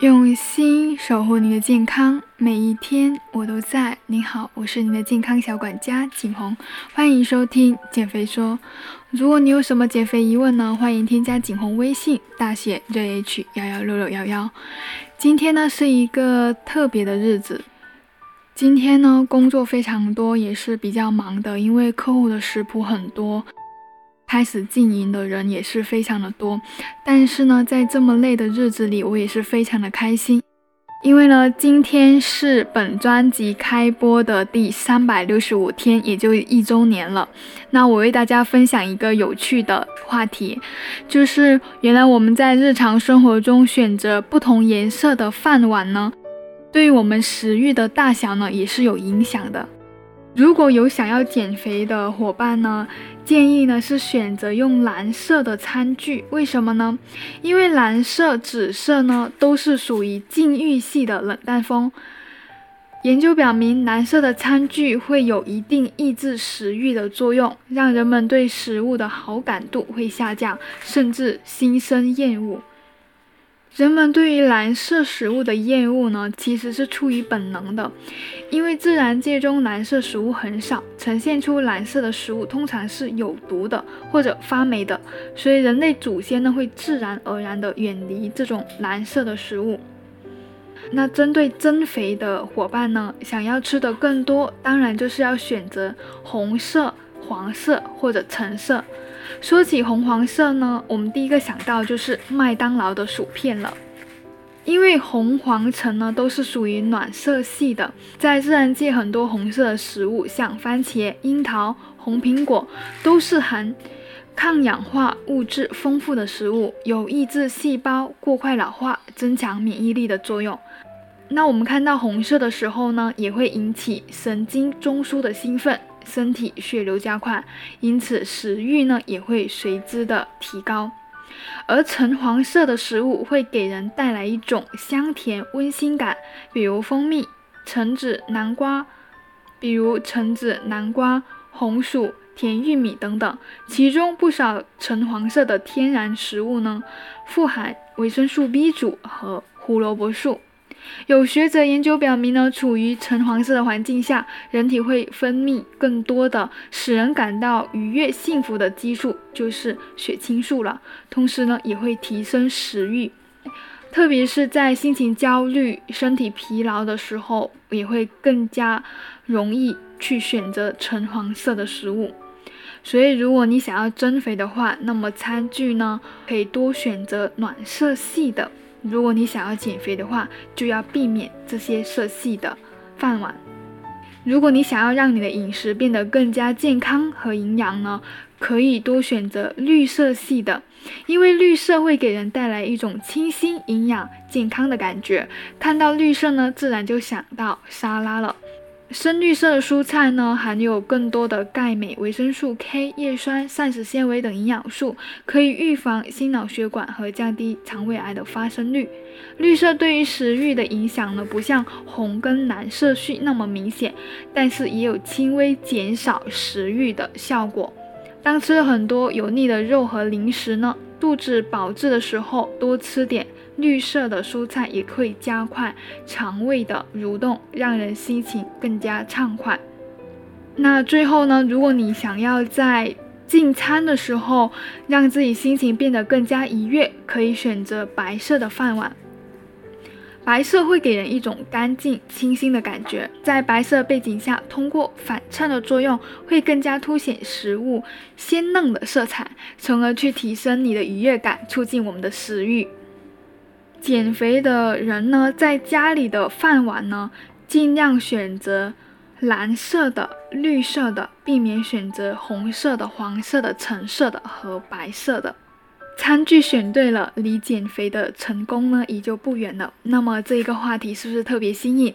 用心守护你的健康，每一天我都在。你好，我是你的健康小管家景红，欢迎收听减肥说。如果你有什么减肥疑问呢，欢迎添加景红微信大写 JH116611。今天呢是一个特别的日子，今天呢工作非常多，也是比较忙的，因为客户的食谱很多，开始经营的人也是非常的多，但是呢在这么累的日子里，我也是非常的开心，因为呢今天是本专辑开播的第365天，也就1周年了。那我为大家分享一个有趣的话题，就是原来我们在日常生活中选择不同颜色的饭碗呢，对于我们食欲的大小呢也是有影响的。如果有想要减肥的伙伴呢，建议呢是选择用蓝色的餐具。为什么呢？因为蓝色、紫色呢都是属于禁欲系的冷淡风。研究表明，蓝色的餐具会有一定抑制食欲的作用，让人们对食物的好感度会下降，甚至心生厌恶。人们对于蓝色食物的厌恶呢，其实是出于本能的，因为自然界中蓝色食物很少，呈现出蓝色的食物通常是有毒的或者发霉的，所以人类祖先呢会自然而然的远离这种蓝色的食物。那针对增肥的伙伴呢，想要吃的更多，当然就是要选择红色、黄色或者橙色。说起红黄色呢，我们第一个想到就是麦当劳的薯片了，因为红黄橙呢都是属于暖色系的。在自然界很多红色的食物，像番茄、樱桃、红苹果，都是含抗氧化物质丰富的食物，有抑制细胞过快老化、增强免疫力的作用。那我们看到红色的时候呢，也会引起神经中枢的兴奋，身体血流加快，因此食欲呢也会随之的提高。而橙黄色的食物会给人带来一种香甜温馨感，比如蜂蜜、橙子、南瓜、红薯、甜玉米等等。其中不少橙黄色的天然食物呢，富含维生素 B 族和胡萝卜素。有学者研究表明呢，处于橙黄色的环境下，人体会分泌更多的使人感到愉悦幸福的激素，就是血清素了，同时呢也会提升食欲，特别是在心情焦虑、身体疲劳的时候，也会更加容易去选择橙黄色的食物。所以如果你想要增肥的话，那么餐具呢可以多选择暖色系的，如果你想要减肥的话，就要避免这些色系的饭碗。如果你想要让你的饮食变得更加健康和营养呢，可以多选择绿色系的，因为绿色会给人带来一种清新、营养、健康的感觉。看到绿色呢，自然就想到沙拉了。深绿色的蔬菜呢，含有更多的钙、镁、维生素 K、叶酸、膳食纤维等营养素，可以预防心脑血管和降低肠胃癌的发生率。绿色对于食欲的影响呢，不像红跟蓝色系那么明显，但是也有轻微减少食欲的效果。当吃了很多油腻的肉和零食呢，肚子饱滞的时候，多吃点绿色的蔬菜，也可以加快肠胃的蠕动，让人心情更加畅快。那最后呢，如果你想要在进餐的时候让自己心情变得更加愉悦，可以选择白色的饭碗。白色会给人一种干净、清新的感觉，在白色背景下，通过反衬的作用，会更加凸显食物鲜嫩的色彩，从而去提升你的愉悦感，促进我们的食欲。减肥的人呢，在家里的饭碗呢，尽量选择蓝色的、绿色的，避免选择红色的、黄色的、橙色的和白色的。餐具选对了，离减肥的成功呢，也就不远了。那么这一个话题是不是特别新颖？